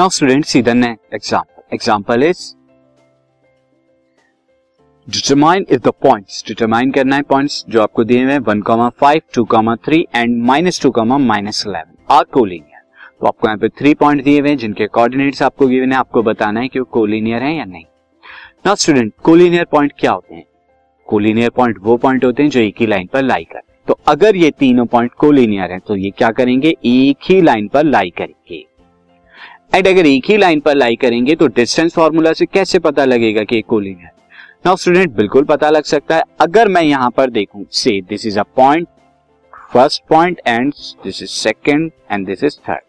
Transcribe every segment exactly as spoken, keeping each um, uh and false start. Now students see the next example example is determine if the points determine करना है points जो आपको दिए हुए हैं one comma five two comma three and minus two comma minus eleven are collinear. तो आपको यहाँ पे थ्री पॉइंट दिए हुए हैं जिनके कोऑर्डिनेट्स आपको गिवन है, आपको बताना है कि वो कोलिनियर है या नहीं। नाउ स्टूडेंट कोलिनियर पॉइंट क्या होते हैं? कोलिनियर पॉइंट वो पॉइंट होते हैं जो एक ही लाइन पर लाई करते हैं। तो अगर ये तीनों पॉइंट कोलिनियर हैं तो ये क्या करेंगे, एक ही लाइन पर लाई करेंगे। एंड अगर एक ही लाइन पर लाई करेंगे तो डिस्टेंस फार्मूला से कैसे पता लगेगा कि ये कोलिनियर? नाउ स्टूडेंट बिल्कुल पता लग सकता है। अगर मैं यहाँ पर देखूं से this is a point, first point and this is second and this is third.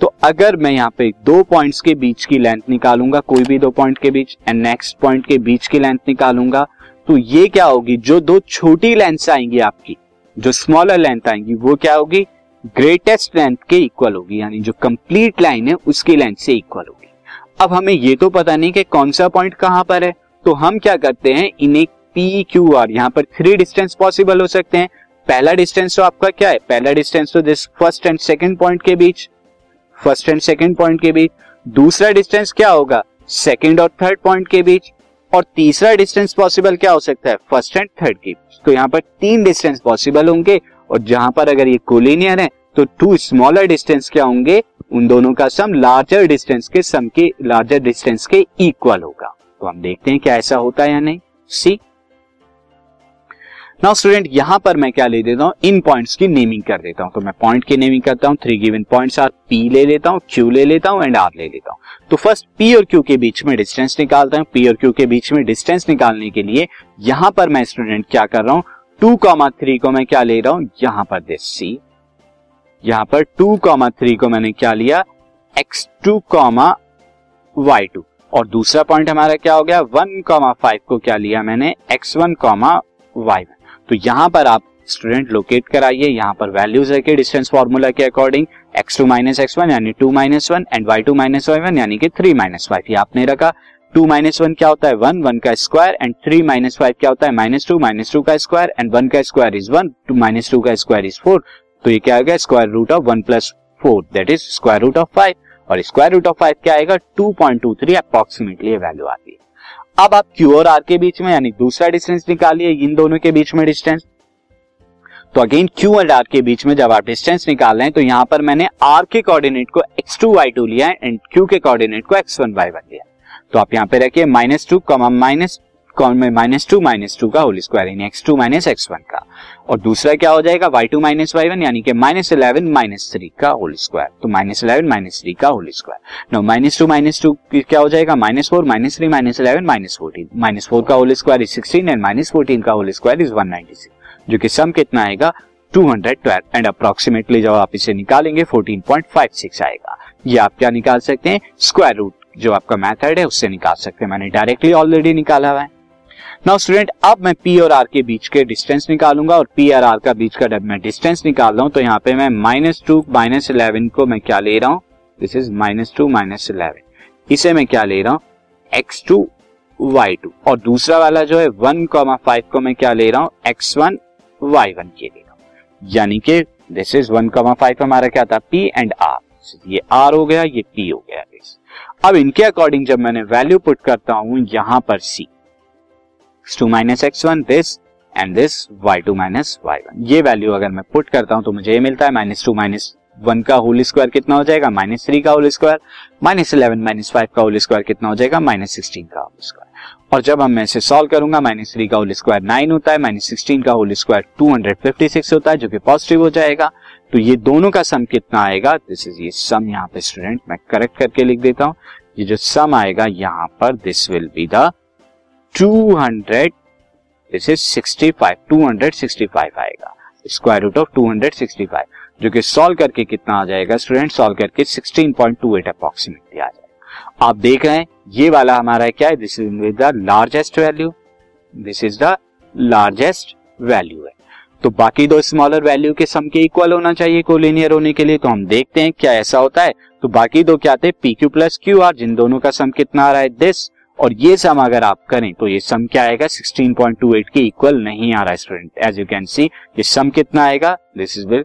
तो अगर मैं यहाँ पे दो पॉइंट्स के बीच की लेंथ निकालूंगा, कोई भी दो पॉइंट के बीच एंड नेक्स्ट पॉइंट के बीच की लेंथ निकालूंगा, तो ये क्या होगी, जो दो छोटी लेंथ्स आएंगी आपकी, जो स्मॉलर लेंथ आएंगी वो क्या होगी, ग्रेटेस्ट लेंथ के इक्वल होगी, यानी जो कंप्लीट लाइन है उसकी लेंथ से इक्वल होगी। अब हमें ये तो पता नहीं कि कौन सा पॉइंट कहाँ पर है, तो हम क्या करते हैं, इन्हें पी क्यू आर, यहाँ पर थ्री डिस्टेंस पॉसिबल हो सकते हैं। पहला डिस्टेंस तो आपका क्या है, पहला डिस्टेंस तो this first and second point के बीच, फर्स्ट एंड सेकेंड पॉइंट के बीच। दूसरा डिस्टेंस क्या होगा, सेकेंड और थर्ड पॉइंट के बीच। और तीसरा डिस्टेंस पॉसिबल क्या हो सकता है, फर्स्ट एंड थर्ड के बीच। तो यहाँ पर तीन डिस्टेंस पॉसिबल होंगे और जहां पर अगर ये कोलिनियर है तो टू स्मॉलर डिस्टेंस क्या होंगे, उन दोनों का सम लार्जर डिस्टेंस के सम के लार्जर डिस्टेंस के इक्वल होगा। तो हम देखते हैं क्या ऐसा होता है या नहीं। सी नाउ स्टूडेंट यहाँ पर मैं क्या ले देता हूँ, इन पॉइंट्स की नेमिंग कर देता हूँ। तो मैं पॉइंट की नेमिंग करता हूँ, three given points are, P ले लेता हूँ, क्यू ले लेता हूँ एंड आर ले लेता हूँ। तो फर्स्ट पी और क्यू के बीच में डिस्टेंस निकालता हूँ। पी और क्यू के बीच में डिस्टेंस निकालने के लिए यहाँ पर मैं स्टूडेंट क्या कर रहा हूँ, टू कॉमा थ्री को मैं क्या ले रहा हूँ, यहाँ पर दिस सी, यहाँ पर टू कॉमा थ्री को मैंने क्या लिया, x two comma y two. और दूसरा पॉइंट हमारा क्या हो गया, वन कॉमा फाइव को क्या लिया मैंने, x one comma y one. तो यहाँ पर आप स्टूडेंट लोकेट कराइए, यहाँ पर वैल्यूज रखिए डिस्टेंस फार्मूला के according, x two minus x one यानी two minus one and y two minus Y one यानी कि थ्री माइनस फाइव। ये आपने रखा, टू माइनस वन क्या होता है वन, वन का square and three minus five क्या होता है माइनस टू, माइनस टू का स्क्वायर एंड वन का square is one, two minus two का स्क्वायर इज फोर। तो ये क्या आएगा, square root of one plus four that is square root of five. और स्क्वायर रूट ऑफ फाइव क्या आएगा, two point two three approximately value आती है। अब आप Q और R के बीच में यानी दूसरा डिस्टेंस निकालिए, इन दोनों के बीच में डिस्टेंस। तो अगेन Q और R के बीच में जब आप डिस्टेंस निकाल रहे हैं तो यहाँ पर मैंने R के कोऑर्डिनेट को एक्स टू वाई टू लिया है एंड Q के कोऑर्डिनेट को एक्स वन वाई वन लिया। तो आप यहाँ पे रखिए minus two comma minus minus two minus two का होल स्क्वायर यानी x two minus x one का। और दूसरा क्या हो जाएगा, Y two minus Y one यानी कि माइनस इलेवन माइनस थ्री का होल स्क्वायर। तो माइनस इलेवन माइनस थ्री का whole square. Now minus two minus two क्या हो जाएगा, minus four minus three minus eleven minus fourteen. Minus four का whole square is sixteen and minus fourteen का whole square is one ninety six, जो कि sum कितना आएगा two hundred twelve. And approximately जब आप इसे निकालेंगे फोर्टीन पॉइंट फाइव सिक्स आएगा। ये आप क्या निकाल सकते हैं, स्क्वायर रूट जो आपका मेथड है उससे निकाल सकते हैं, मैंने डायरेक्टली ऑलरेडी निकाला हुआ है। नाउ स्टूडेंट अब मैं पी और आर के बीच के डिस्टेंस निकालूंगा और पी और आर का बीच का जब मैं डिस्टेंस निकाल रहा हूँ तो यहाँ पे मैं माइनस टू माइनस इलेवन को मैं क्या ले रहा हूँ, this is minus two minus eleven, इसे मैं क्या ले रहा हूँ एक्स टू वाई टू। और दूसरा वाला जो है वन कॉमा फाइव को मैं क्या ले रहा हूँ, एक्स वन वाई वन के ले रहा हूँ, यानी कि this is one comma five हमारा क्या था पी एंड आर, ये आर हो गया ये पी हो गया। अब इनके अकॉर्डिंग जब मैंने वैल्यू पुट करता हूं यहां पर see two minus x one this and this y two minus Y one, ये वैल्यू अगर मैं पुट करता हूं तो मुझे ये मिलता है माइनस टू माइनस वन का होल स्क्वायर कितना हो जाएगा, माइनस थ्री का whole square, minus eleven minus five का होल स्क्वायर कितना हो जाएगा, माइनस सिक्सटीन का होल स्क्वायर। और जब हम इसे सॉल्व करूंगा, माइनस थ्री का होल स्क्वायर नाइन होता है, माइनस सिक्सटीन का whole square two hundred fifty six होता है जो कि पॉजिटिव हो जाएगा। तो ये दोनों का सम कितना आएगा, दिस इज ये सम, यहाँ पे स्टूडेंट मैं करेक्ट करके लिख देता हूँ, ये जो सम आएगा यहाँ पर this will be the two hundred, this is sixty five, two hundred sixty five आएगा, square root of two hundred sixty five, जो कि सॉल्व करके कितना आ जाएगा स्टूडेंट, सॉल्व करके sixteen point two eight approximately आ जाएगा। आप देख रहे हैं ये वाला हमारा क्या है, this is the largest value, this is the largest value है। तो बाकी दो स्मॉलर वैल्यू के सम के इक्वल होना चाहिए कोलिनियर होने के लिए, तो हम देखते हैं क्या ऐसा होता है। तो बाकी दो क्या थे, P Q plus Q R, जिन दोनों का सम कितना आ रहा है दिस, और ये सम अगर आप करें तो ये सम क्या आएगा, सिक्सटीन पॉइंट टू एट के इक्वल नहीं आ रहा है student. As you can see ये सम कितना आएगा, दिस इज विल